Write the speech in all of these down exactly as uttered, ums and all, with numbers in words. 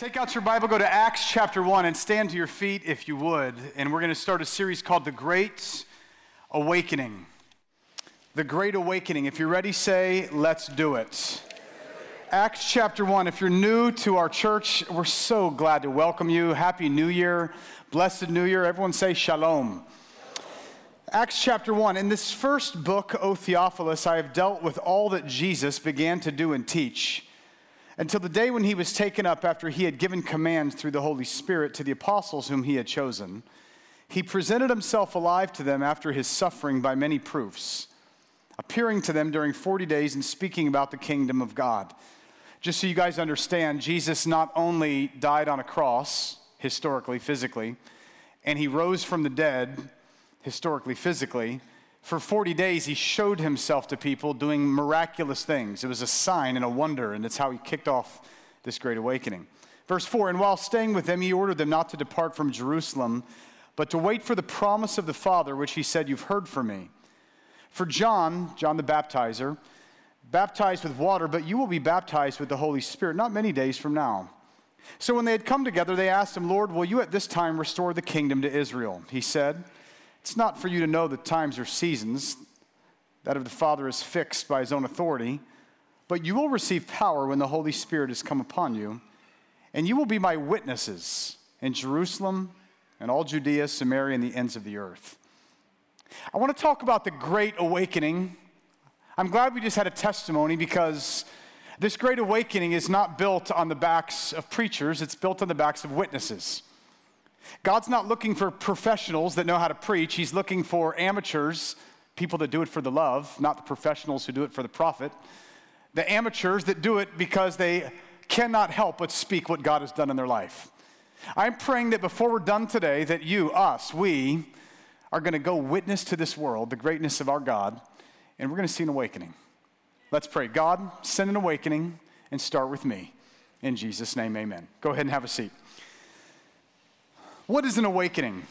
Take out your Bible, go to Acts chapter one, and stand to your feet if you would. And we're going to start a series called The Great Awakening. The Great Awakening. If you're ready, say, let's do it. Acts chapter one. If you're new to our church, we're so glad to welcome you. Happy New Year. Blessed New Year. Everyone say shalom. Acts chapter one. In this first book, O Theophilus, I have dealt with all that Jesus began to do and teach, until the day when he was taken up after he had given commands through the Holy Spirit to the apostles whom he had chosen. He presented himself alive to them after his suffering by many proofs, appearing to them during forty days and speaking about the kingdom of God. Just so you guys understand, Jesus not only died on a cross, historically, physically, and he rose from the dead, historically, physically. For forty days, he showed himself to people doing miraculous things. It was a sign and a wonder, and it's how he kicked off this great awakening. Verse four, and while staying with them, he ordered them not to depart from Jerusalem, but to wait for the promise of the Father, which he said, you've heard from me. For John, John the baptizer, baptized with water, but you will be baptized with the Holy Spirit not many days from now. So when they had come together, they asked him, Lord, will you at this time restore the kingdom to Israel? He said, it's not for you to know the times or seasons that of the Father is fixed by his own authority, but you will receive power when the Holy Spirit has come upon you, and you will be my witnesses in Jerusalem and all Judea, Samaria, and the ends of the earth. I want to talk about the Great Awakening. I'm glad we just had a testimony, because this Great Awakening is not built on the backs of preachers, it's built on the backs of witnesses. God's not looking for professionals that know how to preach. He's looking for amateurs, people that do it for the love, not the professionals who do it for the profit. The amateurs that do it because they cannot help but speak what God has done in their life. I'm praying that before we're done today, that you, us, we are going to go witness to this world the greatness of our God, and we're going to see an awakening. Let's pray. God, send an awakening and start with me. In Jesus' name, amen. Go ahead and have a seat. What is an awakening?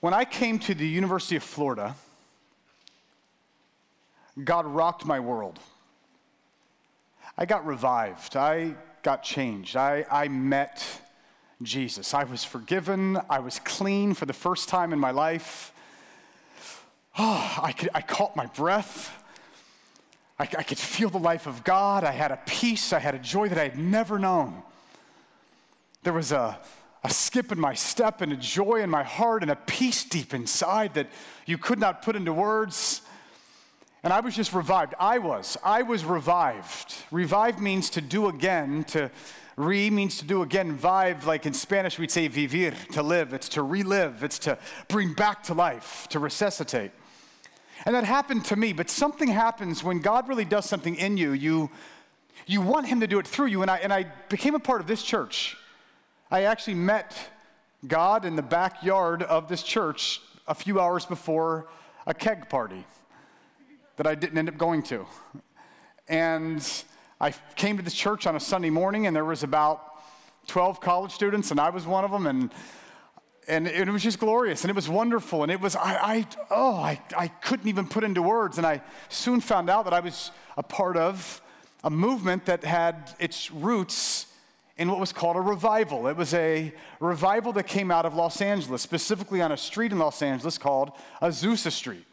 When I came to the University of Florida, God rocked my world. I got revived. I got changed. I, I met Jesus. I was forgiven. I was clean for the first time in my life. Oh, I, could, I caught my breath. I, I could feel the life of God. I had a peace. I had a joy that I had never known. There was a, a skip in my step and a joy in my heart and a peace deep inside that you could not put into words. And I was just revived. I was. I was revived. Revive means to do again. To re means to do again. Vive, like in Spanish, we'd say vivir, to live. It's to relive. It's to bring back to life, to resuscitate. And that happened to me, but something happens when God really does something in you. You, you want him to do it through you, and I, and I became a part of this church. I actually met God in the backyard of this church a few hours before a keg party that I didn't end up going to. And I came to this church on a Sunday morning, and there was about twelve college students, and I was one of them, and And it was just glorious, and it was wonderful, and it was, I, I oh, I, I couldn't even put into words, and I soon found out that I was a part of a movement that had its roots in what was called a revival. It was a revival that came out of Los Angeles, specifically on a street in Los Angeles called Azusa Street.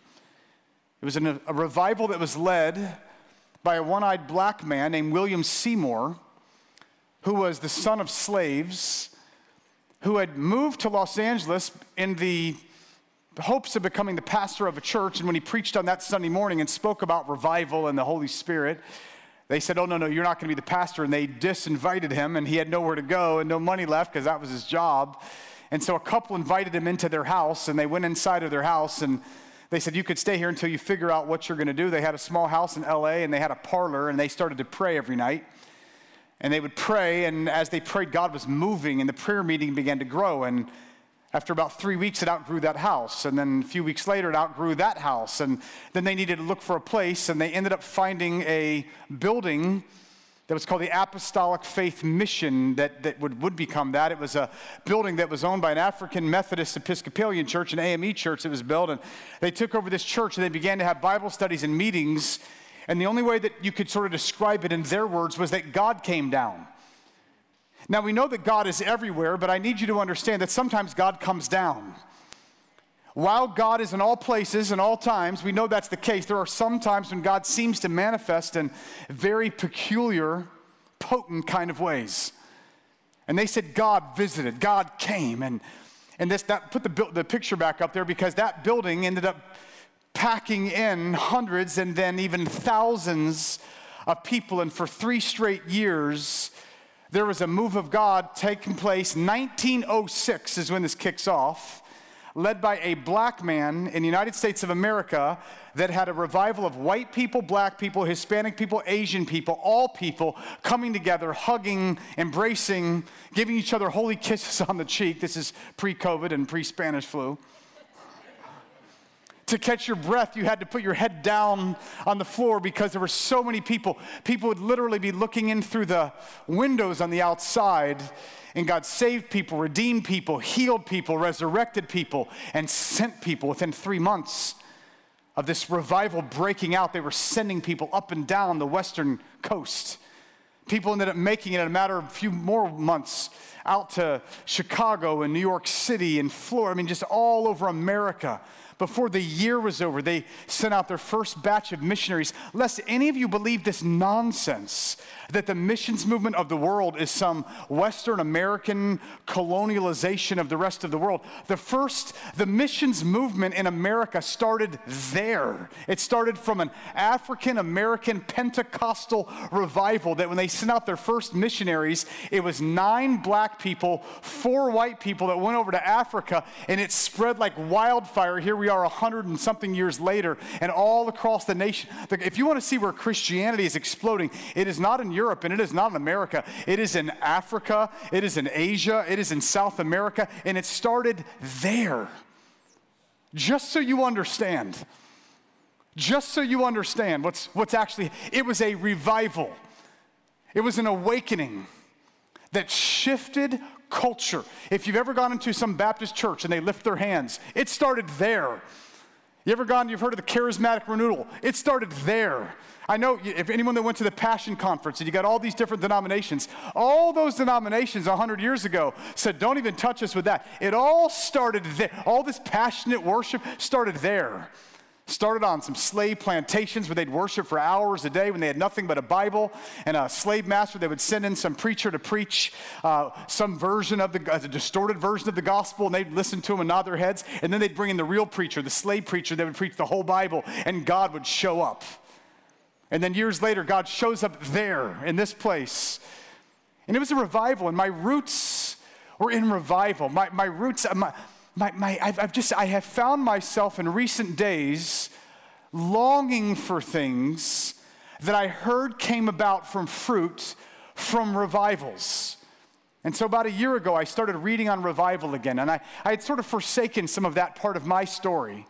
It was an, a revival that was led by a one-eyed black man named William Seymour, who was the son of slaves, who had moved to Los Angeles in the hopes of becoming the pastor of a church. And when he preached on that Sunday morning and spoke about revival and the Holy Spirit, they said, oh, no, no, you're not going to be the pastor. And they disinvited him, and he had nowhere to go and no money left because that was his job. And so a couple invited him into their house, and they went inside of their house, and they said, you could stay here until you figure out what you're going to do. They had a small house in L A, and they had a parlor, and they started to pray every night. And they would pray, and as they prayed, God was moving, and the prayer meeting began to grow. And after about three weeks, it outgrew that house. And then a few weeks later, it outgrew that house. And then they needed to look for a place, and they ended up finding a building that was called the Apostolic Faith Mission that, that would, would become that. It was a building that was owned by an African Methodist Episcopalian church, an A M E church that was built. And they took over this church, and they began to have Bible studies and meetings. And the only way that you could sort of describe it in their words was that God came down. Now, we know that God is everywhere, but I need you to understand that sometimes God comes down. While God is in all places and all times, we know that's the case. There are some times when God seems to manifest in very peculiar, potent kind of ways. And they said God visited, God came. And, and this, that put the, the picture back up there, because that building ended up packing in hundreds and then even thousands of people. And for three straight years, there was a move of God taking place. nineteen oh six is when this kicks off, led by a black man in the United States of America that had a revival of white people, black people, Hispanic people, Asian people, all people coming together, hugging, embracing, giving each other holy kisses on the cheek. This is pre-COVID and pre-Spanish flu. To catch your breath, you had to put your head down on the floor because there were so many people. People would literally be looking in through the windows on the outside, and God saved people, redeemed people, healed people, resurrected people, and sent people. Within three months of this revival breaking out, they were sending people up and down the western coast. People ended up making it in a matter of a few more months out to Chicago and New York City and Florida, I mean, just all over America. Before the year was over, they sent out their first batch of missionaries. Lest any of you believe this nonsense that the missions movement of the world is some Western American colonialization of the rest of the world. The first, the missions movement in America started there. It started from an African American Pentecostal revival that when they sent out their first missionaries, it was nine black people, four white people that went over to Africa, and it spread like wildfire. Here we are a hundred and something years later, and all across the nation. If you want to see where Christianity is exploding, it is not in Europe, and it is not in America. It is in Africa, it is in Asia, it is in South America, and it started there. Just so you understand, just so you understand what's, what's actually, it was a revival. It was an awakening that shifted culture. If you've ever gone into some Baptist church and they lift their hands, it started there. You ever gone, you've heard of the charismatic renewal? It started there. I know if anyone that went to the Passion Conference, and you got all these different denominations, all those denominations a hundred years ago said, don't even touch us with that. It all started there. All this passionate worship started there. Started on some slave plantations where they'd worship for hours a day when they had nothing but a Bible and a slave master. They would send in some preacher to preach uh, some version of the, uh, the distorted version of the gospel, and they'd listen to him and nod their heads. And then they'd bring in the real preacher, the slave preacher, that would preach the whole Bible, and God would show up. And then years later, God shows up there in this place. And it was a revival, and my roots were in revival. My, my roots... My, My, my, I've, I've just, I have found myself in recent days longing for things that I heard came about from fruit from revivals. And so about a year ago, I started reading on revival again, and I, I had sort of forsaken some of that part of my story.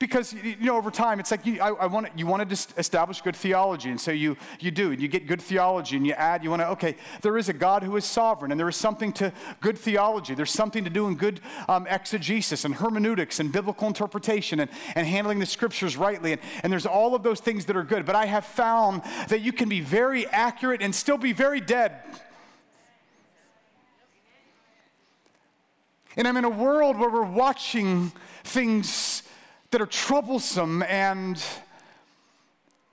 Because, you know, over time, it's like you, I, I want, you want to establish good theology, and so you, you do, and you get good theology, and you add, you want to, okay, there is a God who is sovereign, and there is something to good theology. There's something to do in good um, exegesis and hermeneutics and biblical interpretation and, and handling the scriptures rightly, and, and there's all of those things that are good. But I have found that you can be very accurate and still be very dead. And I'm in a world where we're watching things that are troublesome, and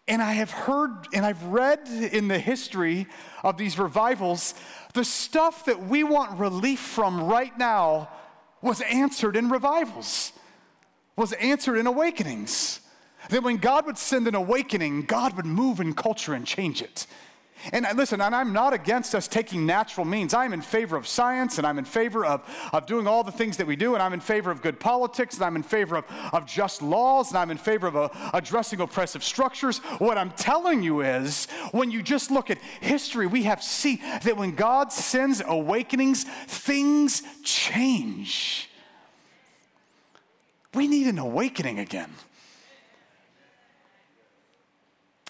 and I have heard and I've read in the history of these revivals, the stuff that we want relief from right now was answered in revivals, was answered in awakenings. That when God would send an awakening, God would move in culture and change it. And listen, and I'm not against us taking natural means. I'm in favor of science, and I'm in favor of, of doing all the things that we do, and I'm in favor of good politics, and I'm in favor of, of just laws, and I'm in favor of uh, addressing oppressive structures. What I'm telling you is, when you just look at history, we have seen that when God sends awakenings, things change. We need an awakening again.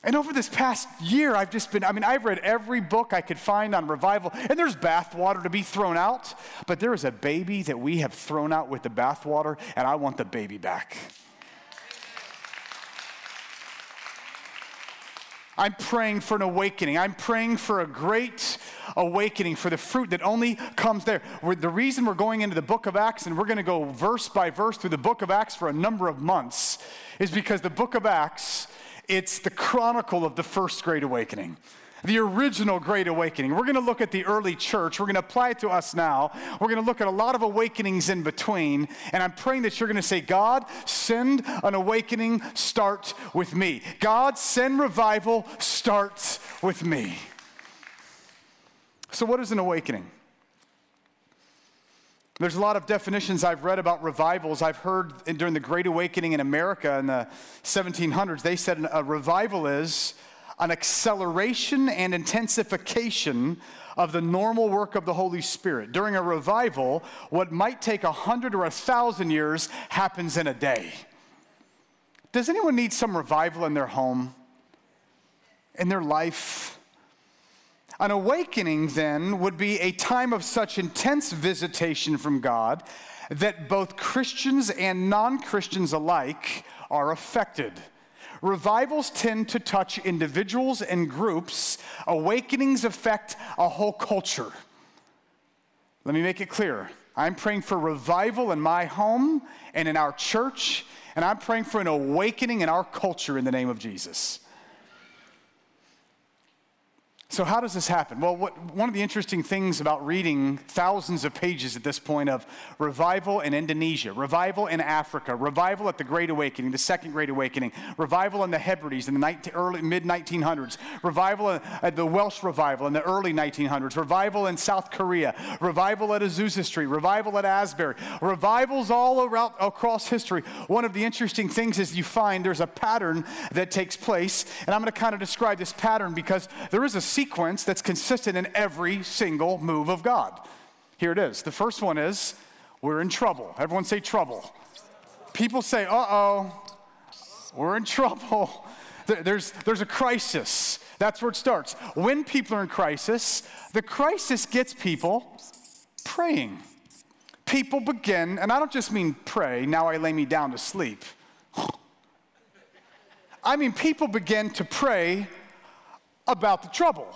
And over this past year, I've just been, I mean, I've read every book I could find on revival, and there's bathwater to be thrown out, but there is a baby that we have thrown out with the bathwater, and I want the baby back. I'm praying for an awakening. I'm praying for a great awakening, for the fruit that only comes there. We're, the reason we're going into the book of Acts, and we're going to go verse by verse through the book of Acts for a number of months, is because the book of Acts, it's the chronicle of the first great awakening. The original Great Awakening. We're going to look at the early church. We're going to apply it to us now. We're going to look at a lot of awakenings in between. And I'm praying that you're going to say, God, send an awakening, start with me. God, send revival, start with me. So what is an awakening? There's a lot of definitions I've read about revivals. I've heard during the Great Awakening in America in the seventeen hundreds, they said a revival is an acceleration and intensification of the normal work of the Holy Spirit. During a revival, what might take a hundred or a thousand years happens in a day. Does anyone need some revival in their home, in their life? An awakening, then, would be a time of such intense visitation from God that both Christians and non-Christians alike are affected. Revivals tend to touch individuals and groups. Awakenings affect a whole culture. Let me make it clear. I'm praying for revival in my home and in our church, and I'm praying for an awakening in our culture in the name of Jesus. So how does this happen? Well, what, one of the interesting things about reading thousands of pages at this point of revival in Indonesia, revival in Africa, revival at the Great Awakening, the Second Great Awakening, revival in the Hebrides in the early, mid nineteen hundreds, revival at the Welsh Revival in the early nineteen hundreds, revival in South Korea, revival at Azusa Street, revival at Asbury, revivals all around, across history. One of the interesting things is you find there's a pattern that takes place, and I'm going to kind of describe this pattern because there is a sequence that's consistent in every single move of God. Here it is. The first one is, we're in trouble. Everyone say trouble. People say, uh-oh, we're in trouble. There's, there's a crisis. That's where it starts. When people are in crisis, the crisis gets people praying. People begin, and I don't just mean pray, now I lay me down to sleep. I mean, people begin to pray about the trouble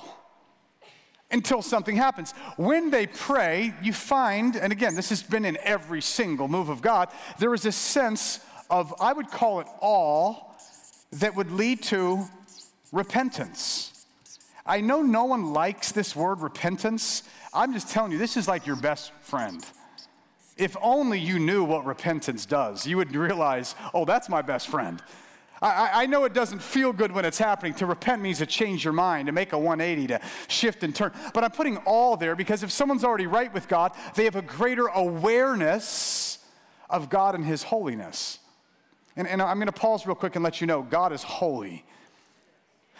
until something happens. When they pray, you find, and again, this has been in every single move of God, there is a sense of, I would call it awe, that would lead to repentance. I know no one likes this word repentance. I'm just telling you, this is like your best friend. If only you knew what repentance does, you would realize, oh, that's my best friend. I, I know it doesn't feel good when it's happening. To repent means to change your mind, to make a one eighty, to shift and turn. But I'm putting all there because if someone's already right with God, they have a greater awareness of God and his holiness. And, and I'm going to pause real quick and let you know, God is holy.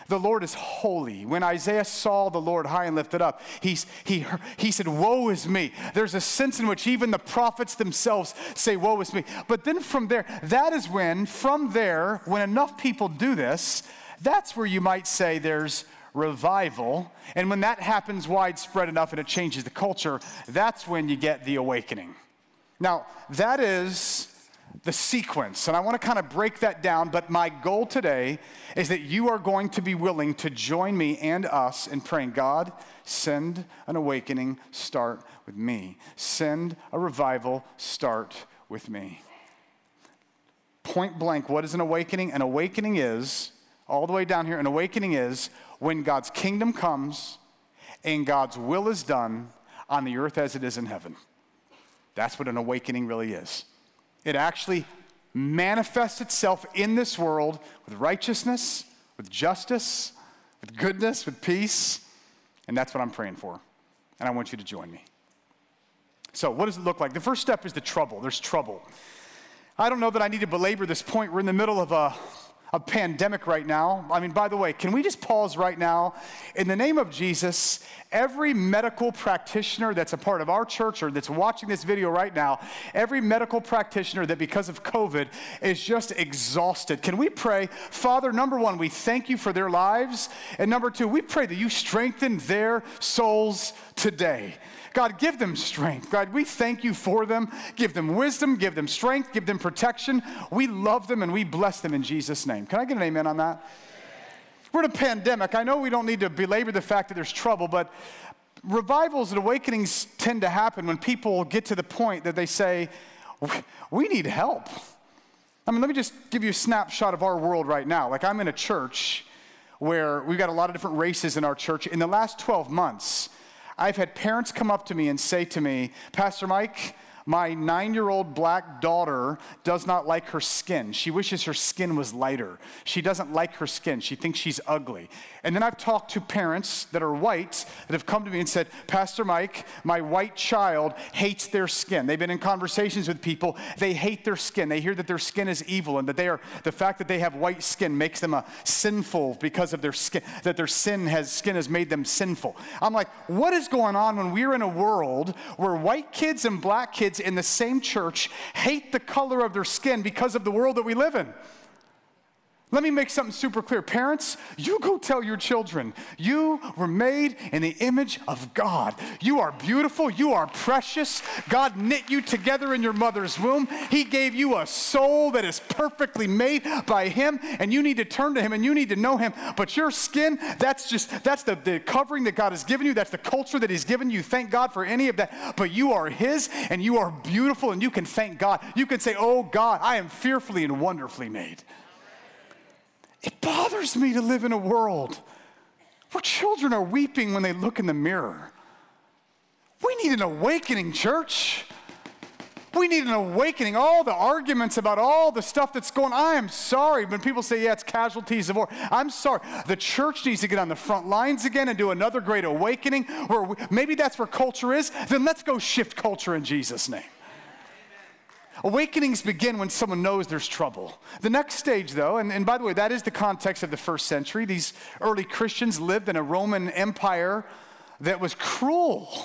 The Lord is holy. When Isaiah saw the Lord high and lifted up, he's, he, he said, woe is me. There's a sense in which even the prophets themselves say, woe is me. But then from there, that is when, from there, when enough people do this, that's where you might say there's revival. And when that happens widespread enough and it changes the culture, that's when you get the awakening. Now, that is the sequence, and I want to kind of break that down, but my goal today is that you are going to be willing to join me and us in praying, God, send an awakening, start with me. Send a revival, start with me. Point blank, what is an awakening? An awakening is, all the way down here, an awakening is when God's kingdom comes and God's will is done on the earth as it is in heaven. That's what an awakening really is. It actually manifests itself in this world with righteousness, with justice, with goodness, with peace. And that's what I'm praying for. And I want you to join me. So what does it look like? The first step is the trouble. There's trouble. I don't know that I need to belabor this point. We're in the middle of a, a pandemic right now. I mean, by the way, can we just pause right now? In the name of Jesus, every medical practitioner that's a part of our church or that's watching this video right now, every medical practitioner that because of COVID is just exhausted, can we pray, Father, number one, we thank you for their lives, and number two, we pray that you strengthen their souls today. God, give them strength. God, we thank you for them. Give them wisdom, give them strength, give them protection. We love them and we bless them in Jesus' name. Can I get an amen on that? We're in a pandemic. I know we don't need to belabor the fact that there's trouble, but revivals and awakenings tend to happen when people get to the point that they say, we need help. I mean, let me just give you a snapshot of our world right now. Like, I'm in a church where we've got a lot of different races in our church. In the last twelve months, I've had parents come up to me and say to me, Pastor Mike, my nine-year-old black daughter does not like her skin. She wishes her skin was lighter. She doesn't like her skin. She thinks she's ugly. And then I've talked to parents that are white that have come to me and said, Pastor Mike, my white child hates their skin. They've been in conversations with people. They hate their skin. They hear that their skin is evil and that they are, the fact that they have white skin makes them a sinful because of their skin, that their sin has, skin has made them sinful. I'm like, what is going on when we're in a world where white kids and black kids in the same church hate the color of their skin because of the world that we live in? Let me make something super clear. Parents, you go tell your children, you were made in the image of God. You are beautiful. You are precious. God knit you together in your mother's womb. He gave you a soul that is perfectly made by Him, and you need to turn to Him, and you need to know Him. But your skin, that's just, that's the, the covering that God has given you. That's the culture that He's given you. Thank God for any of that. But you are His, and you are beautiful, and you can thank God. You can say, oh, God, I am fearfully and wonderfully made. It bothers me to live in a world where children are weeping when they look in the mirror. We need an awakening, church. We need an awakening. All the arguments about all the stuff that's going on. I am sorry when people say, yeah, it's casualties of war. I'm sorry. The church needs to get on the front lines again and do another great awakening. Where we, maybe that's where culture is. Then let's go shift culture in Jesus' name. Awakenings begin when someone knows there's trouble. The next stage, though, and, and by the way, that is the context of the first century. These early Christians lived in a Roman Empire that was cruel.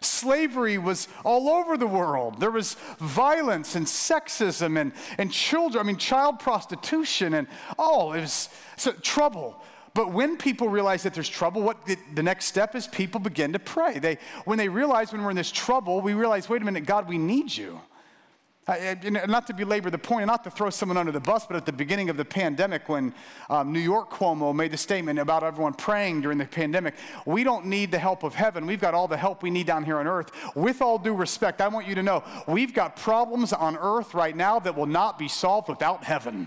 Slavery was all over the world. There was violence and sexism and, and children, I mean, child prostitution and all. It was so, trouble. But when people realize that there's trouble, what the, the next step is people begin to pray. They, when they realize when we're in this trouble, we realize, wait a minute, God, we need you. Uh, not to belabor the point, not to throw someone under the bus, but at the beginning of the pandemic when um, New York Cuomo made the statement about everyone praying during the pandemic, we don't need the help of heaven. We've got all the help we need down here on earth. With all due respect, I want you to know, we've got problems on earth right now that will not be solved without heaven.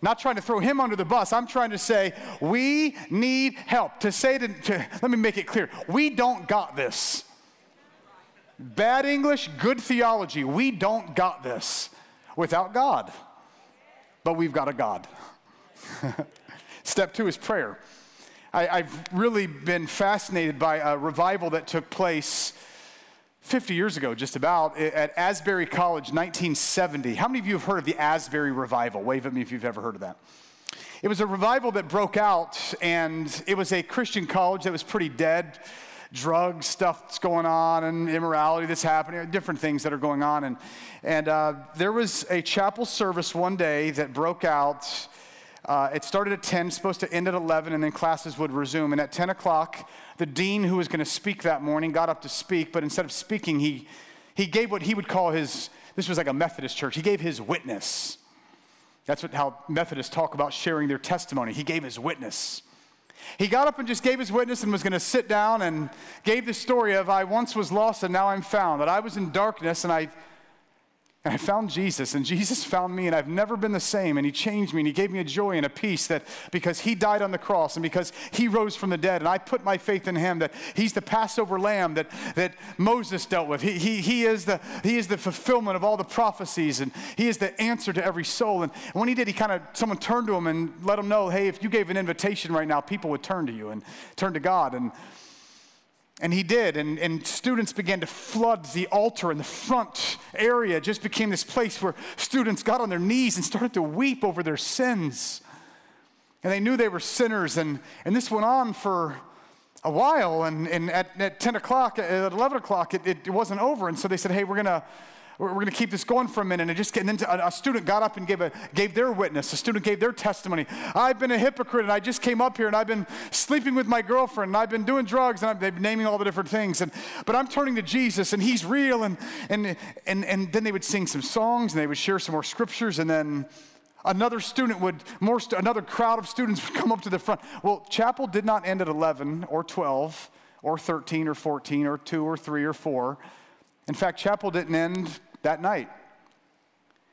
Not trying to throw him under the bus. I'm trying to say, we need help. To say, to, to, let me make it clear, we don't got this. Bad English, good theology. We don't got this without God, but we've got a God. Step two is prayer. I, I've really been fascinated by a revival that took place fifty years ago, just about, at Asbury College, nineteen seventy. How many of you have heard of the Asbury Revival? Wave at me if you've ever heard of that. It was a revival that broke out, and it was a Christian college that was pretty dead. Drug stuff that's going on and immorality that's happening, different things that are going on. And, and uh, there was a chapel service one day that broke out. Uh, it started at ten, supposed to end at eleven, and then classes would resume. And at ten o'clock, the dean who was going to speak that morning got up to speak, but instead of speaking, he, he gave what he would call his, this was like a Methodist church, he gave his witness. That's what, how Methodists talk about sharing their testimony. He gave his witness. He got up and just gave his witness and was going to sit down and gave the story of, I once was lost and now I'm found, that I was in darkness and I, and I found Jesus, and Jesus found me, and I've never been the same, and He changed me, and He gave me a joy and a peace that because He died on the cross and because He rose from the dead, and I put my faith in Him, that He's the Passover lamb that, that Moses dealt with. He, he, he, is the, he is the fulfillment of all the prophecies, and He is the answer to every soul. And when He did, He kind of, someone turned to Him and let Him know, hey, if you gave an invitation right now, people would turn to you and turn to God. And And he did, and, and students began to flood the altar, and the front area just became this place where students got on their knees and started to weep over their sins. And they knew they were sinners, and, and this went on for a while, and, and at, at ten o'clock, at eleven o'clock, it, it wasn't over, and so they said, hey, we're gonna, we're gonna keep this going for a minute, and, it just, and then a, a student got up and gave, a, gave their witness, a student gave their testimony. I've been a hypocrite, and I just came up here, and I've been sleeping with my girlfriend, and I've been doing drugs, and I've been naming all the different things, and but I'm turning to Jesus, and He's real, and, and, and, and then they would sing some songs, and they would share some more scriptures, and then Another student would, more st- another crowd of students would come up to the front. Well, chapel did not end at eleven or twelve or thirteen or fourteen or two or three or four. In fact, chapel didn't end that night.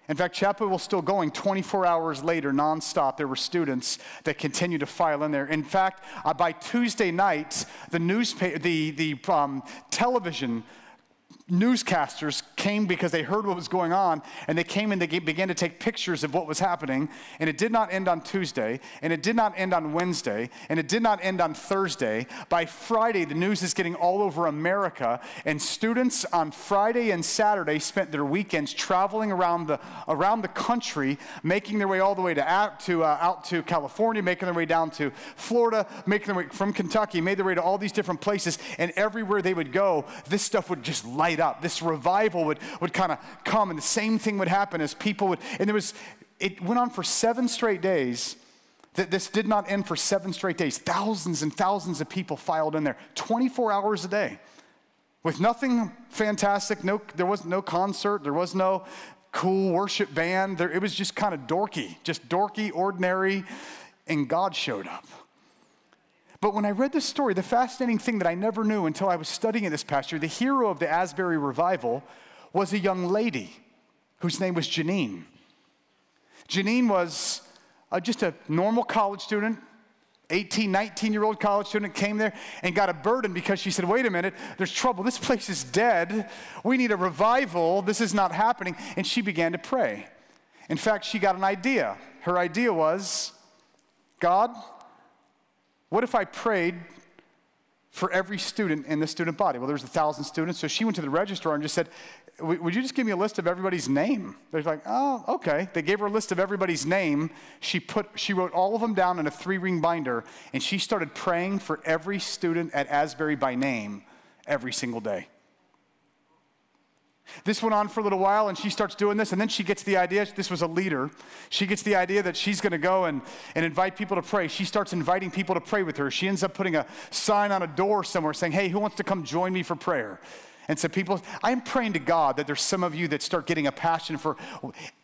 In fact, chapel was still going twenty-four hours later, nonstop. There were students that continued to file in there. In fact, uh, by Tuesday night, the newspaper, the the um, television newscasters came because they heard what was going on, and they came and they began to take pictures of what was happening. And it did not end on Tuesday, and it did not end on Wednesday, and it did not end on Thursday. By Friday, the news is getting all over America, and students on Friday and Saturday spent their weekends traveling around the around the country, making their way all the way to out to uh, out to California, making their way down to Florida, making their way from Kentucky, made their way to all these different places, and everywhere they would go, this stuff would just light up. This revival would, would kind of come, and the same thing would happen as people would, and there was, it went on for seven straight days. That this did not end for seven straight days. Thousands and thousands of people filed in there, twenty-four hours a day, with nothing fantastic. No, there was no concert. There was no cool worship band. There, it was just kind of dorky, just dorky, ordinary, and God showed up. But when I read this story, the fascinating thing that I never knew until I was studying it this past year, the hero of the Asbury Revival was a young lady whose name was Janine. Janine was uh, just a normal college student, eighteen, nineteen-year-old college student, came there and got a burden because she said, wait a minute, there's trouble. This place is dead. We need a revival. This is not happening. And she began to pray. In fact, she got an idea. Her idea was, God, what if I prayed for every student in the student body? Well, there was a thousand students, so she went to the registrar and just said, would you just give me a list of everybody's name? They're like, oh, okay. They gave her a list of everybody's name. She put, she wrote all of them down in a three-ring binder, and she started praying for every student at Asbury by name every single day. This went on for a little while, and she starts doing this, and then she gets the idea, this was a leader, she gets the idea that she's going to go and, and invite people to pray. She starts inviting people to pray with her. She ends up putting a sign on a door somewhere saying, hey, who wants to come join me for prayer? And so people, I'm praying to God that there's some of you that start getting a passion for,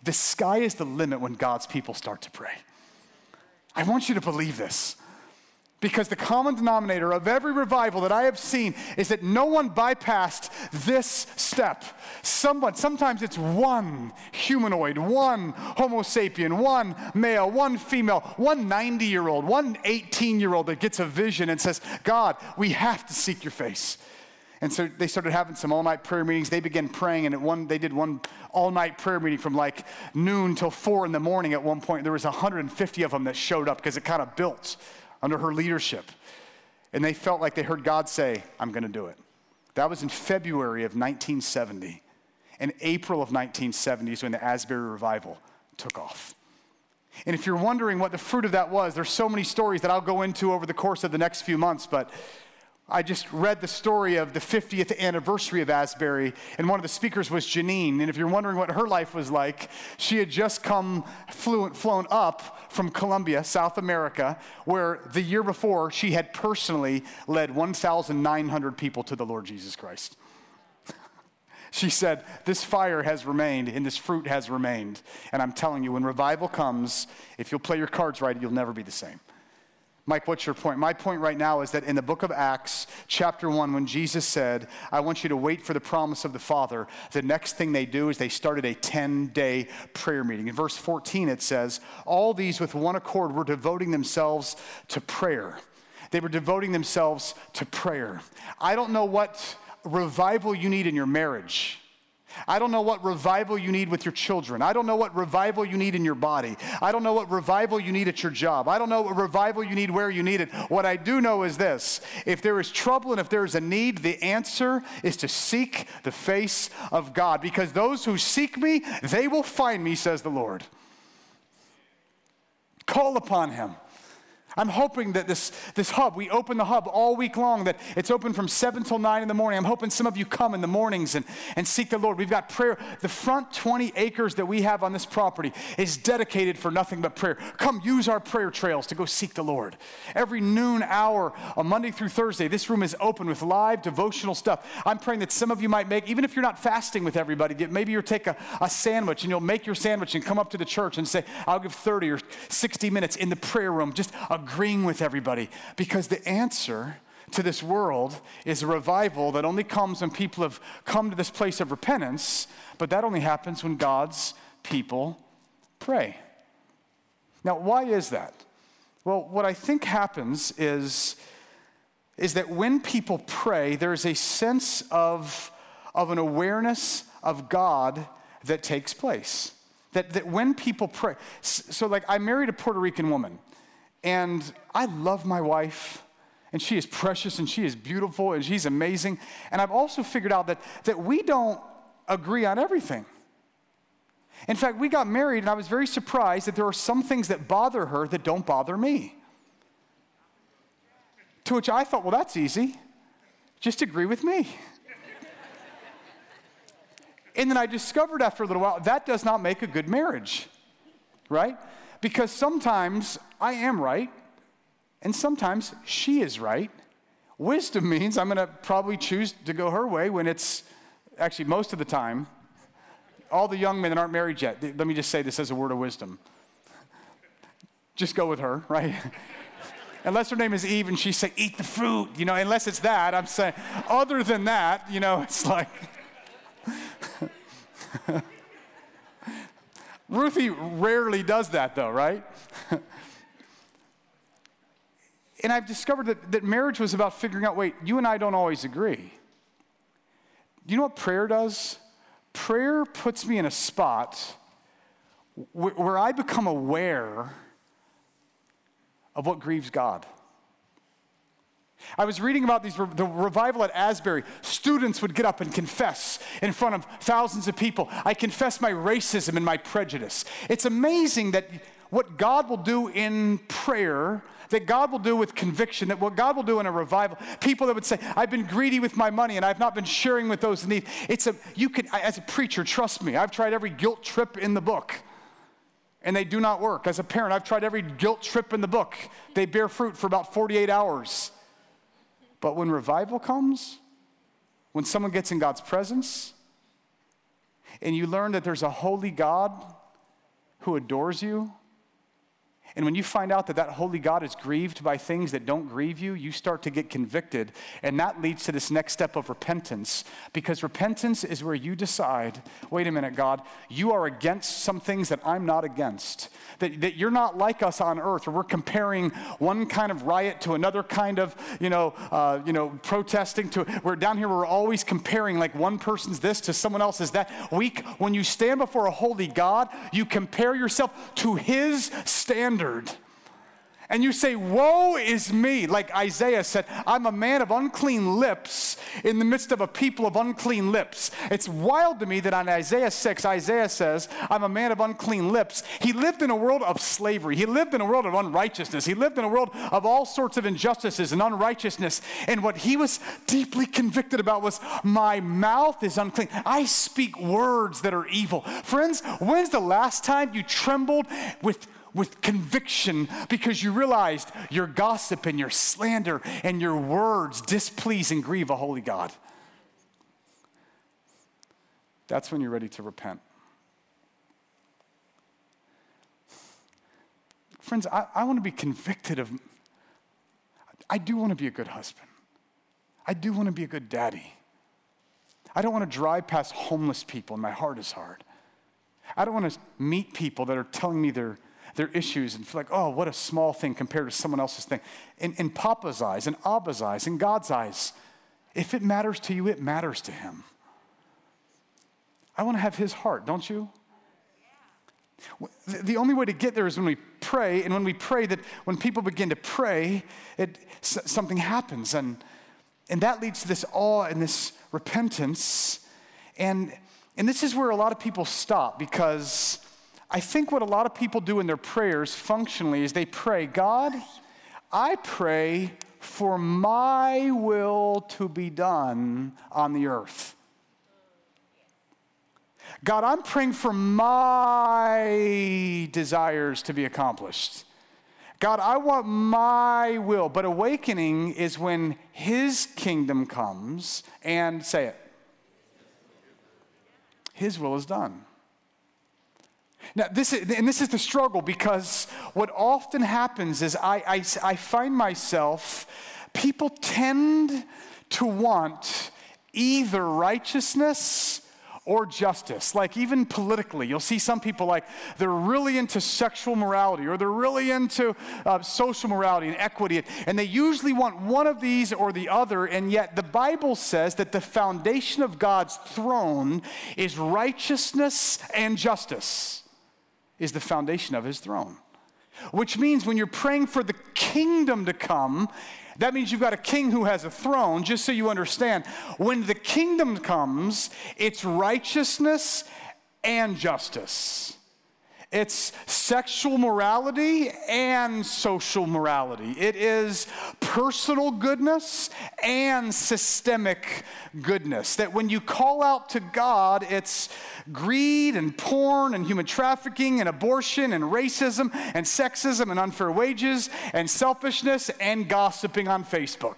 the sky is the limit when God's people start to pray. I want you to believe this. Because the common denominator of every revival that I have seen is that no one bypassed this step. Someone, sometimes it's one humanoid, one homo sapien, one male, one female, one ninety-year-old, one eighteen-year-old that gets a vision and says, God, we have to seek your face. And so they started having some all-night prayer meetings. They began praying, and at one, they did one all-night prayer meeting from like noon till four in the morning at one point. There was one hundred fifty of them that showed up because it kind of built under her leadership, and they felt like they heard God say, I'm going to do it. That was in February of nineteen seventy, and April of nineteen seventy is when the Asbury Revival took off. And if you're wondering what the fruit of that was, there's so many stories that I'll go into over the course of the next few months, but I just read the story of the fiftieth anniversary of Asbury, and one of the speakers was Janine. And if you're wondering what her life was like, she had just come, flew, flown up from Colombia, South America, where the year before she had personally led one thousand nine hundred people to the Lord Jesus Christ. She said, this fire has remained and this fruit has remained. And I'm telling you, when revival comes, if you'll play your cards right, you'll never be the same. Mike, what's your point? My point right now is that in the book of Acts, chapter one, when Jesus said, I want you to wait for the promise of the Father, the next thing they do is they started a ten-day prayer meeting. In verse fourteen, it says, all these with one accord were devoting themselves to prayer. They were devoting themselves to prayer. I don't know what revival you need in your marriage. I don't know what revival you need with your children. I don't know what revival you need in your body. I don't know what revival you need at your job. I don't know what revival you need where you need it. What I do know is this. If there is trouble and if there is a need, the answer is to seek the face of God. Because those who seek me, they will find me, says the Lord. Call upon him. I'm hoping that this, this hub, we open the hub all week long, that it's open from seven till nine in the morning. I'm hoping some of you come in the mornings and, and seek the Lord. We've got prayer. The front twenty acres that we have on this property is dedicated for nothing but prayer. Come use our prayer trails to go seek the Lord. Every noon hour, on Monday through Thursday, this room is open with live devotional stuff. I'm praying that some of you might make, even if you're not fasting with everybody, maybe you'll take a, a sandwich and you'll make your sandwich and come up to the church and say, I'll give thirty or sixty minutes in the prayer room, just a agreeing with everybody, because the answer to this world is a revival that only comes when people have come to this place of repentance, but that only happens when God's people pray. Now, why is that? Well, what I think happens is, is that when people pray, there is a sense of, of an awareness of God that takes place. That, that when people pray, so like I married a Puerto Rican woman, and I love my wife, and she is precious, and she is beautiful, and she's amazing. And I've also figured out that, that we don't agree on everything. In fact, we got married, and I was very surprised that there are some things that bother her that don't bother me. To which I thought, well, that's easy. Just agree with me. And then I discovered after a little while, that does not make a good marriage, right? Because sometimes I am right, and sometimes she is right. Wisdom means I'm going to probably choose to go her way when it's, actually most of the time, all the young men that aren't married yet, let me just say this as a word of wisdom. Just go with her, right? Unless her name is Eve and she say, eat the fruit, you know, unless it's that, I'm saying, other than that, you know, it's like... Ruthie rarely does that, though, right? And I've discovered that, that marriage was about figuring out, wait, you and I don't always agree. You know what prayer does? Prayer puts me in a spot wh- where I become aware of what grieves God. I was reading about these, the revival at Asbury. Students would get up and confess in front of thousands of people. I confess my racism and my prejudice. It's amazing that what God will do in prayer, that God will do with conviction, that what God will do in a revival, people that would say, I've been greedy with my money and I've not been sharing with those in need. It's a, you can, as a preacher, trust me, I've tried every guilt trip in the book, and they do not work. As a parent, I've tried every guilt trip in the book. They bear fruit for about forty-eight hours. But when revival comes, when someone gets in God's presence, and you learn that there's a holy God who adores you, and when you find out that that holy God is grieved by things that don't grieve you, you start to get convicted, and that leads to this next step of repentance, because repentance is where you decide, wait a minute, God, you are against some things that I'm not against, that, that you're not like us on earth, where we're comparing one kind of riot to another kind of, you know, uh, you know, protesting to, we're down here, we're always comparing like one person's this to someone else's that. Weak, when you stand before a holy God, you compare yourself to his standard. And you say, woe is me. Like Isaiah said, I'm a man of unclean lips in the midst of a people of unclean lips. It's wild to me that on Isaiah six, Isaiah says, I'm a man of unclean lips. He lived in a world of slavery. He lived in a world of unrighteousness. He lived in a world of all sorts of injustices and unrighteousness. And what he was deeply convicted about was, my mouth is unclean. I speak words that are evil. Friends, when's the last time you trembled with with conviction because you realized your gossip and your slander and your words displease and grieve a holy God? That's when you're ready to repent. Friends, I, I want to be convicted of, I do want to be a good husband. I do want to be a good daddy. I don't want to drive past homeless people and my heart is hard. I don't want to meet people that are telling me they're their issues and feel like, oh, what a small thing compared to someone else's thing. In, in Papa's eyes, in Abba's eyes, in God's eyes, if it matters to you, it matters to him. I want to have his heart, don't you? Yeah. The, the only way to get there is when we pray, and when we pray, that when people begin to pray, it something happens, and and that leads to this awe and this repentance, and and this is where a lot of people stop, because I think what a lot of people do in their prayers functionally is they pray, God, I pray for my will to be done on the earth. God, I'm praying for my desires to be accomplished. God, I want my will. But awakening is when his kingdom comes and, say it, his will is done. Now, this is, and this is the struggle, because what often happens is I, I, I find myself, people tend to want either righteousness or justice. Like, even politically, you'll see some people, like, they're really into sexual morality, or they're really into uh, social morality and equity, and they usually want one of these or the other, and yet the Bible says that the foundation of God's throne is righteousness and justice is the foundation of his throne, which means when you're praying for the kingdom to come, that means you've got a king who has a throne, just so you understand. When the kingdom comes, it's righteousness and justice. It's sexual morality and social morality. It is personal goodness and systemic goodness. That when you call out to God, it's greed and porn and human trafficking and abortion and racism and sexism and unfair wages and selfishness and gossiping on Facebook.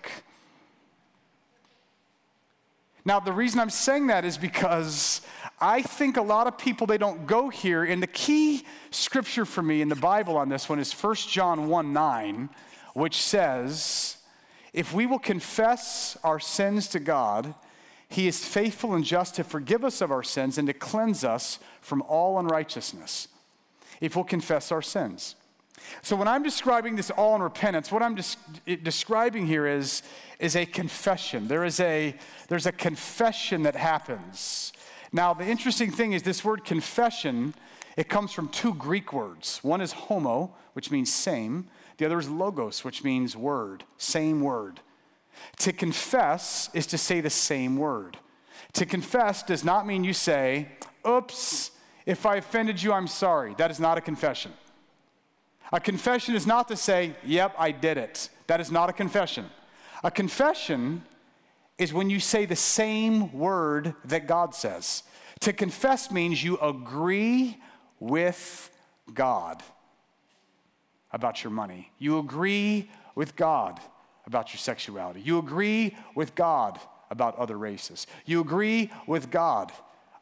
Now, the reason I'm saying that is because I think a lot of people, they don't go here. And the key scripture for me in the Bible on this one is First John one nine, which says, if we will confess our sins to God, he is faithful and just to forgive us of our sins and to cleanse us from all unrighteousness, if we'll confess our sins. So when I'm describing this all in repentance, what I'm des- describing here is, is a confession. There is a, there's a confession that happens. Now, the interesting thing is this word confession, it comes from two Greek words. One is homo, which means same. The other is logos, which means word, same word. To confess is to say the same word. To confess does not mean you say, oops, if I offended you, I'm sorry. That is not a confession. A confession is not to say, yep, I did it. That is not a confession. A confession is when you say the same word that God says. To confess means you agree with God about your money. You agree with God about your sexuality. You agree with God about other races. You agree with God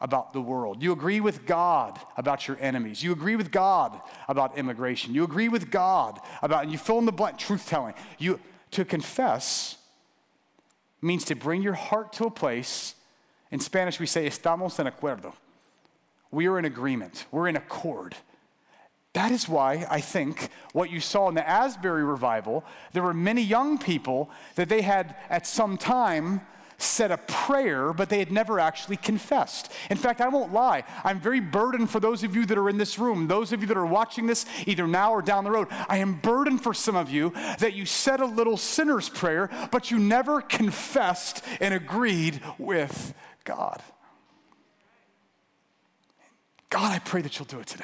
about the world. You agree with God about your enemies. You agree with God about immigration. You agree with God about, and you fill in the blank, truth-telling. You, to confess means to bring your heart to a place. In Spanish, we say, estamos en acuerdo. We are in agreement. We're in accord. That is why I think what you saw in the Asbury Revival, there were many young people that they had at some time said a prayer, but they had never actually confessed. In fact, I won't lie. I'm very burdened for those of you that are in this room, those of you that are watching this either now or down the road. I am burdened for some of you that you said a little sinner's prayer, but you never confessed and agreed with God. God, I pray that you'll do it today.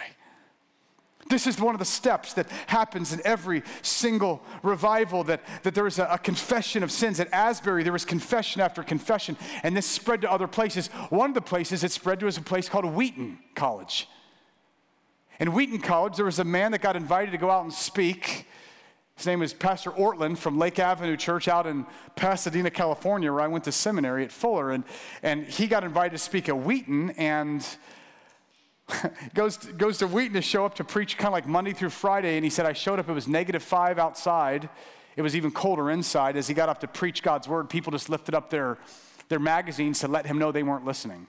This is one of the steps that happens in every single revival, that, that there is a, a confession of sins. At Asbury, there was confession after confession, and this spread to other places. One of the places it spread to is a place called Wheaton College. In Wheaton College, there was a man that got invited to go out and speak. His name was Pastor Ortlund from Lake Avenue Church out in Pasadena, California, where I went to seminary at Fuller, and, and he got invited to speak at Wheaton, and goes to, goes to Wheaton to show up to preach kind of like Monday through Friday, and he said, I showed up, it was negative five outside. It was even colder inside. As he got up to preach God's word, people just lifted up their, their magazines to let him know they weren't listening.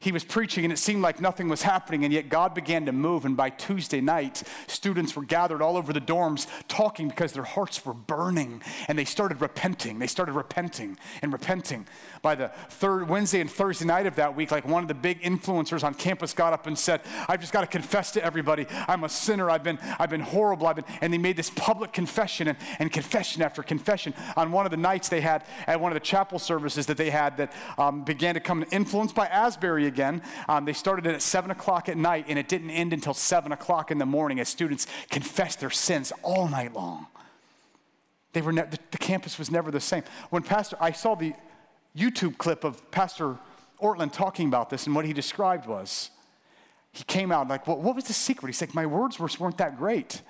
He was preaching, and it seemed like nothing was happening, and yet God began to move, and by Tuesday night, students were gathered all over the dorms talking because their hearts were burning, and they started repenting. They started repenting and repenting. By the third Wednesday and Thursday night of that week, like one of the big influencers on campus got up and said, I've just got to confess to everybody, I'm a sinner, I've been, I've been horrible, I've been, and they made this public confession and, and confession after confession. On one of the nights they had, at one of the chapel services that they had that um, began to come influenced by Asbury again. Um, they started it at seven o'clock at night, and it didn't end until seven o'clock in the morning as students confessed their sins all night long. They were ne- the, the campus was never the same. When Pastor, I saw the YouTube clip of Pastor Ortlund talking about this, and what he described was, he came out like, well, what was the secret? He's like, my words weren't that great.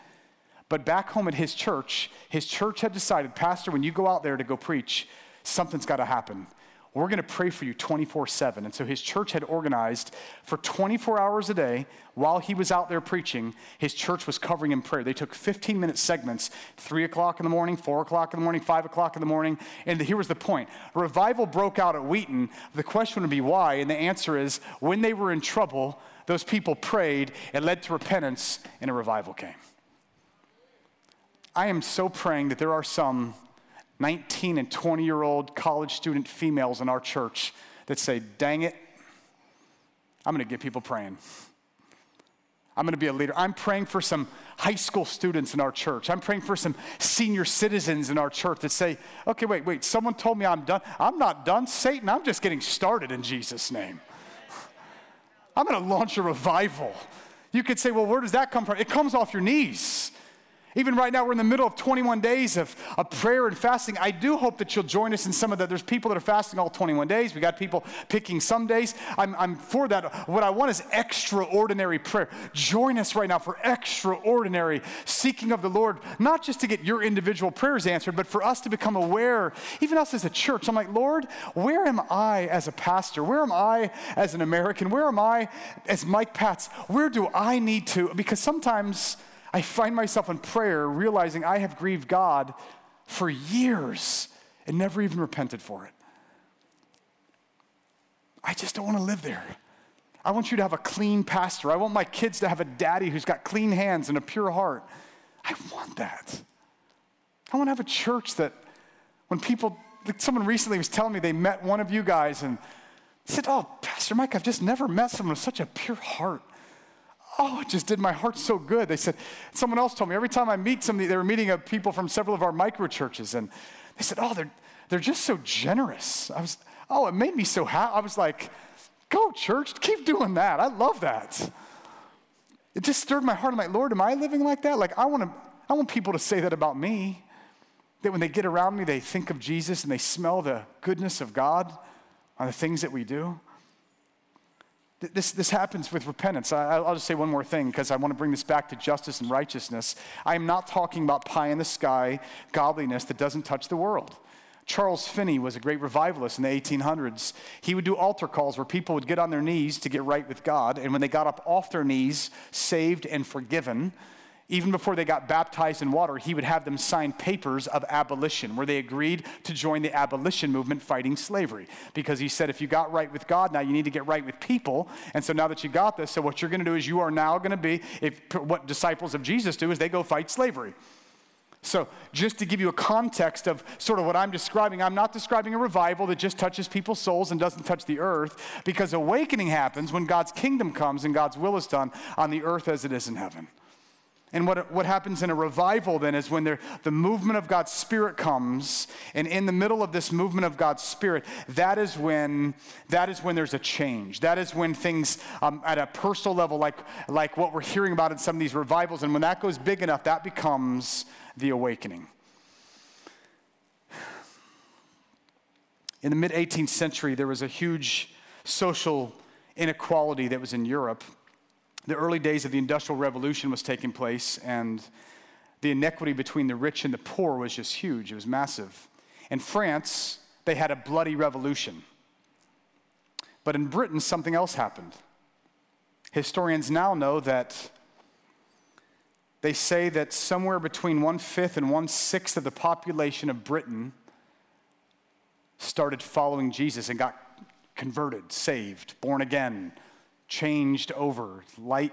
But back home at his church, his church had decided, Pastor, when you go out there to go preach, something's got to happen. We're going to pray for you twenty-four seven. And so his church had organized for twenty-four hours a day while he was out there preaching. His church was covering in prayer. They took fifteen-minute segments, three o'clock in the morning, four o'clock in the morning, five o'clock in the morning. And here was the point. Revival broke out at Wheaton. The question would be why, and the answer is when they were in trouble, those people prayed. It led to repentance, and a revival came. I am so praying that there are some nineteen and twenty-year-old college student females in our church that say, dang it, I'm going to get people praying. I'm going to be a leader. I'm praying for some high school students in our church. I'm praying for some senior citizens in our church that say, okay, wait, wait, someone told me I'm done. I'm not done, Satan. I'm just getting started in Jesus' name. I'm going to launch a revival. You could say, well, where does that come from? It comes off your knees. Even right now, we're in the middle of twenty-one days of, of prayer and fasting. I do hope that you'll join us in some of that. There's people that are fasting all twenty-one days. We got people picking some days. I'm, I'm for that. What I want is extraordinary prayer. Join us right now for extraordinary seeking of the Lord, not just to get your individual prayers answered, but for us to become aware, even us as a church. I'm like, Lord, where am I as a pastor? Where am I as an American? Where am I as Mike Patz? Where do I need to? Because sometimes I find myself in prayer realizing I have grieved God for years and never even repented for it. I just don't want to live there. I want you to have a clean pastor. I want my kids to have a daddy who's got clean hands and a pure heart. I want that. I want to have a church that when people, like someone recently was telling me they met one of you guys and said, oh, Pastor Mike, I've just never met someone with such a pure heart. Oh, it just did my heart so good. They said, someone else told me, every time I meet somebody, they were meeting up people from several of our micro churches, and they said, oh, they're they're just so generous. I was, oh, it made me so happy. I was like, go church, keep doing that. I love that. It just stirred my heart. I'm like, Lord, am I living like that? Like, I want to, I want people to say that about me, that when they get around me, they think of Jesus and they smell the goodness of God on the things that we do. This this happens with repentance. I, I'll just say one more thing because I want to bring this back to justice and righteousness. I am not talking about pie in the sky godliness that doesn't touch the world. Charles Finney was a great revivalist in the eighteen hundreds. He would do altar calls where people would get on their knees to get right with God, and when they got up off their knees, saved and forgiven, even before they got baptized in water, he would have them sign papers of abolition where they agreed to join the abolition movement fighting slavery, because he said, if you got right with God, now you need to get right with people. And so now that you got this, so what you're going to do is you are now going to be, if what disciples of Jesus do is they go fight slavery. So just to give you a context of sort of what I'm describing, I'm not describing a revival that just touches people's souls and doesn't touch the earth, because awakening happens when God's kingdom comes and God's will is done on the earth as it is in heaven. And what, what happens in a revival then is when there, the movement of God's Spirit comes, and in the middle of this movement of God's Spirit, that is when that is when there's a change. That is when things um, at a personal level, like, like what we're hearing about in some of these revivals, and when that goes big enough, that becomes the awakening. In the mid eighteenth century, there was a huge social inequality that was in Europe. The early days of the Industrial Revolution was taking place, and the inequity between the rich and the poor was just huge. It was massive. In France, they had a bloody revolution. But in Britain, something else happened. Historians now know that they say that somewhere between one-fifth and one-sixth of the population of Britain started following Jesus and got converted, saved, born again, changed over, light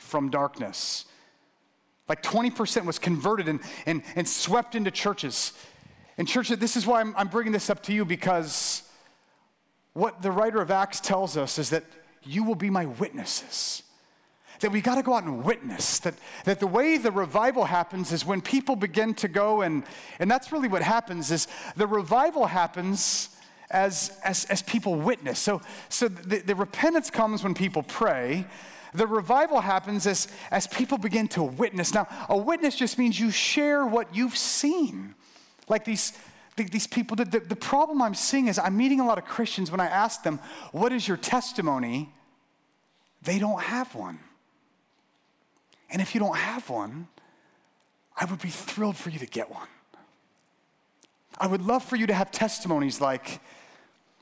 from darkness. Like twenty percent was converted and, and, and swept into churches. And churches, this is why I'm, I'm bringing this up to you, because what the writer of Acts tells us is that you will be my witnesses. That we got to go out and witness. That, that the way the revival happens is when people begin to go, and, and that's really what happens, is the revival happens As, as as people witness. So so the, the repentance comes when people pray. The revival happens as, as people begin to witness. Now, a witness just means you share what you've seen. Like these, these people, the, the problem I'm seeing is I'm meeting a lot of Christians when I ask them, what is your testimony? They don't have one. And if you don't have one, I would be thrilled for you to get one. I would love for you to have testimonies like,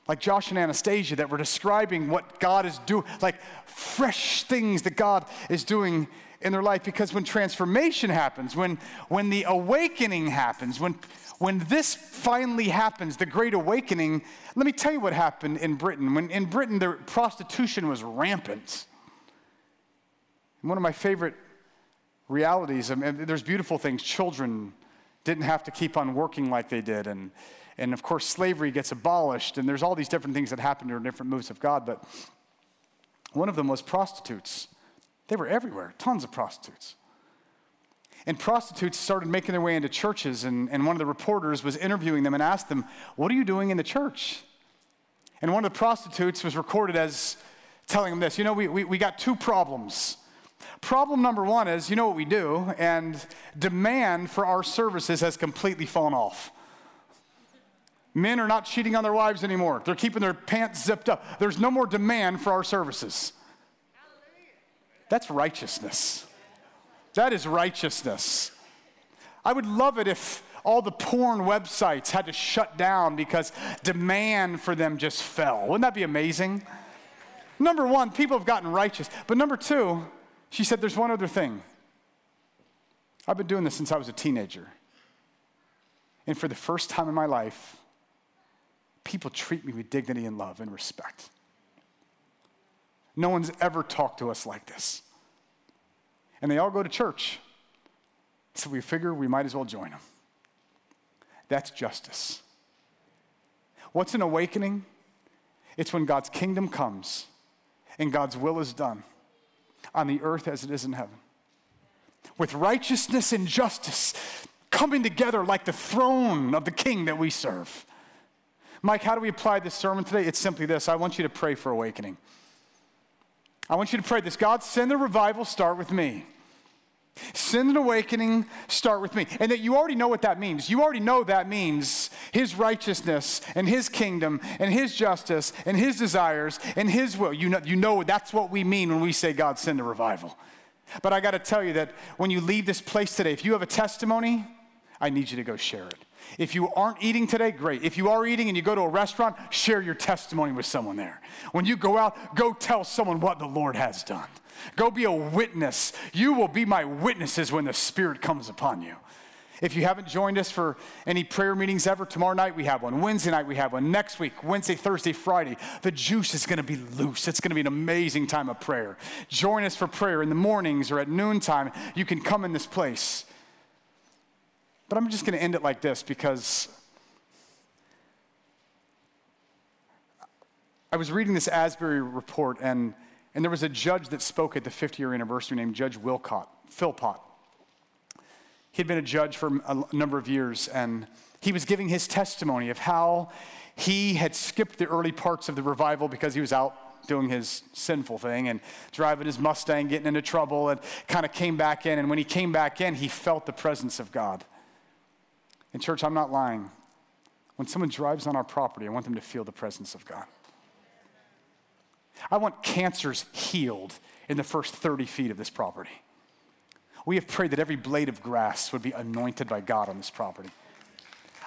like Josh and Anastasia that were describing what God is doing, like fresh things that God is doing in their life. Because when transformation happens, when when the awakening happens, when when this finally happens, the great awakening, let me tell you what happened in Britain. When in Britain, the prostitution was rampant. And one of my favorite realities, I mean, there's beautiful things. Children didn't have to keep on working like they did. And, and of course, slavery gets abolished. And there's all these different things that happened during different moves of God. But one of them was prostitutes. They were everywhere, tons of prostitutes. And prostitutes started making their way into churches. And, and one of the reporters was interviewing them and asked them, what are you doing in the church? And one of the prostitutes was recorded as telling them this, you know, we, we, we got two problems. Problem number one is, you know what we do, and demand for our services has completely fallen off. Men are not cheating on their wives anymore. They're keeping their pants zipped up. There's no more demand for our services. That's righteousness. That is righteousness. I would love it if all the porn websites had to shut down because demand for them just fell. Wouldn't that be amazing? Number one, people have gotten righteous. But number two, she said, there's one other thing. I've been doing this since I was a teenager. And for the first time in my life, people treat me with dignity and love and respect. No one's ever talked to us like this. And they all go to church. So we figure we might as well join them. That's justice. What's an awakening? It's when God's kingdom comes and God's will is done on the earth as it is in heaven, with righteousness and justice coming together like the throne of the King that we serve. Mike, how do we apply this sermon today? It's simply this. I want you to pray for awakening. I want you to pray this. God, send a revival, start with me. Send an awakening, start with me. And that you already know what that means. You already know that means his righteousness and his kingdom and his justice and his desires and his will. You know, you know that's what we mean when we say, God, send a revival. But I got to tell you that when you leave this place today, if you have a testimony, I need you to go share it. If you aren't eating today, great. If you are eating and you go to a restaurant, share your testimony with someone there. When you go out, go tell someone what the Lord has done. Go be a witness. You will be my witnesses when the Spirit comes upon you. If you haven't joined us for any prayer meetings ever, tomorrow night we have one. Wednesday night we have one. Next week, Wednesday, Thursday, Friday, the juice is going to be loose. It's going to be an amazing time of prayer. Join us for prayer in the mornings or at noontime. You can come in this place. But I'm just going to end it like this, because I was reading this Asbury report, and, and there was a judge that spoke at the fifty-year anniversary named Judge Wilcott Philpott. He'd been a judge for a number of years, and he was giving his testimony of how he had skipped the early parts of the revival because he was out doing his sinful thing and driving his Mustang, getting into trouble, and kind of came back in. And when he came back in, he felt the presence of God. And church, I'm not lying. When someone drives on our property, I want them to feel the presence of God. I want cancers healed in the first thirty feet of this property. We have prayed that every blade of grass would be anointed by God on this property.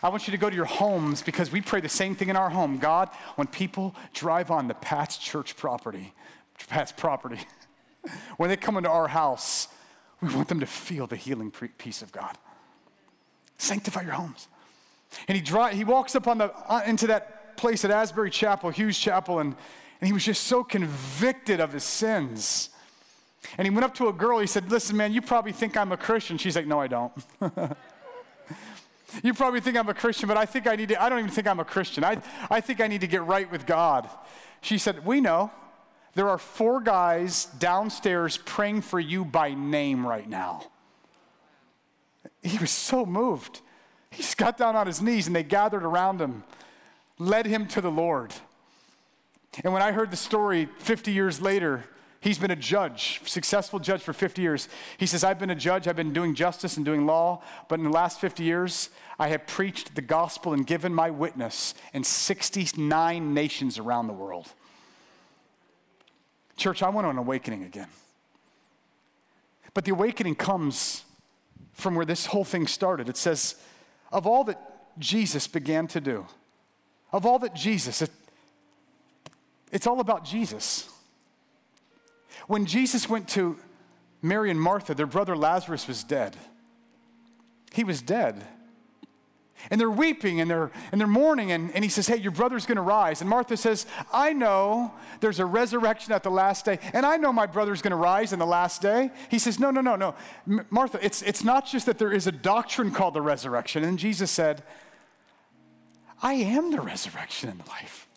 I want you to go to your homes, because we pray the same thing in our home. God, when people drive on the Pat's church property, Pat's property, when they come into our house, we want them to feel the healing peace of God. Sanctify your homes. And he dry, he walks up on the uh, into that place at Asbury Chapel, Hughes Chapel, and, and he was just so convicted of his sins. And he went up to a girl. He said, listen, man, you probably think I'm a Christian. She's like, no, I don't. You probably think I'm a Christian, but I think I need to, I don't even think I'm a Christian. I, I think I need to get right with God. She said, we know. There are four guys downstairs praying for you by name right now. He was so moved. He just got down on his knees, and they gathered around him, led him to the Lord. And when I heard the story fifty years later, He's been a judge, successful judge for fifty years. He says, I've been a judge, I've been doing justice and doing law, but in the last fifty years, I have preached the gospel and given my witness in sixty-nine nations around the world. Church, I want an awakening again. But the awakening comes from where this whole thing started. It says, of all that Jesus began to do, of all that Jesus, it, it's all about Jesus. When Jesus went to Mary and Martha, their brother Lazarus was dead. He was dead. And they're weeping and they're, and they're mourning, and, and he says, hey, your brother's going to rise. And Martha says, I know there's a resurrection at the last day, and I know my brother's going to rise in the last day. He says, no, no, no, no. M- Martha, it's, it's not just that there is a doctrine called the resurrection. And Jesus said, I am the resurrection and the life.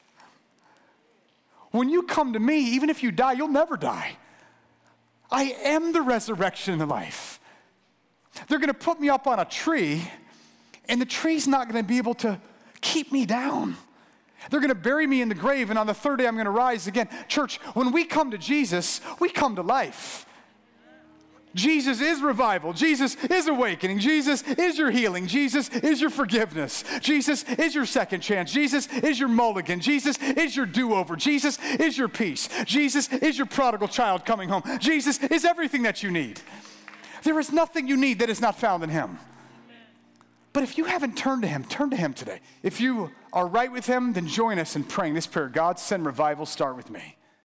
When you come to me, even if you die, you'll never die. I am the resurrection and the life. They're going to put me up on a tree, and the tree's not going to be able to keep me down. They're going to bury me in the grave, and on the third day I'm going to rise again. Church, when we come to Jesus, we come to life. Jesus is revival. Jesus is awakening. Jesus is your healing. Jesus is your forgiveness. Jesus is your second chance. Jesus is your mulligan. Jesus is your do-over. Jesus is your peace. Jesus is your prodigal child coming home. Jesus is everything that you need. There is nothing you need that is not found in him. But if you haven't turned to him, turn to him today. If you are right with him, then join us in praying this prayer. God, send revival. Start with me.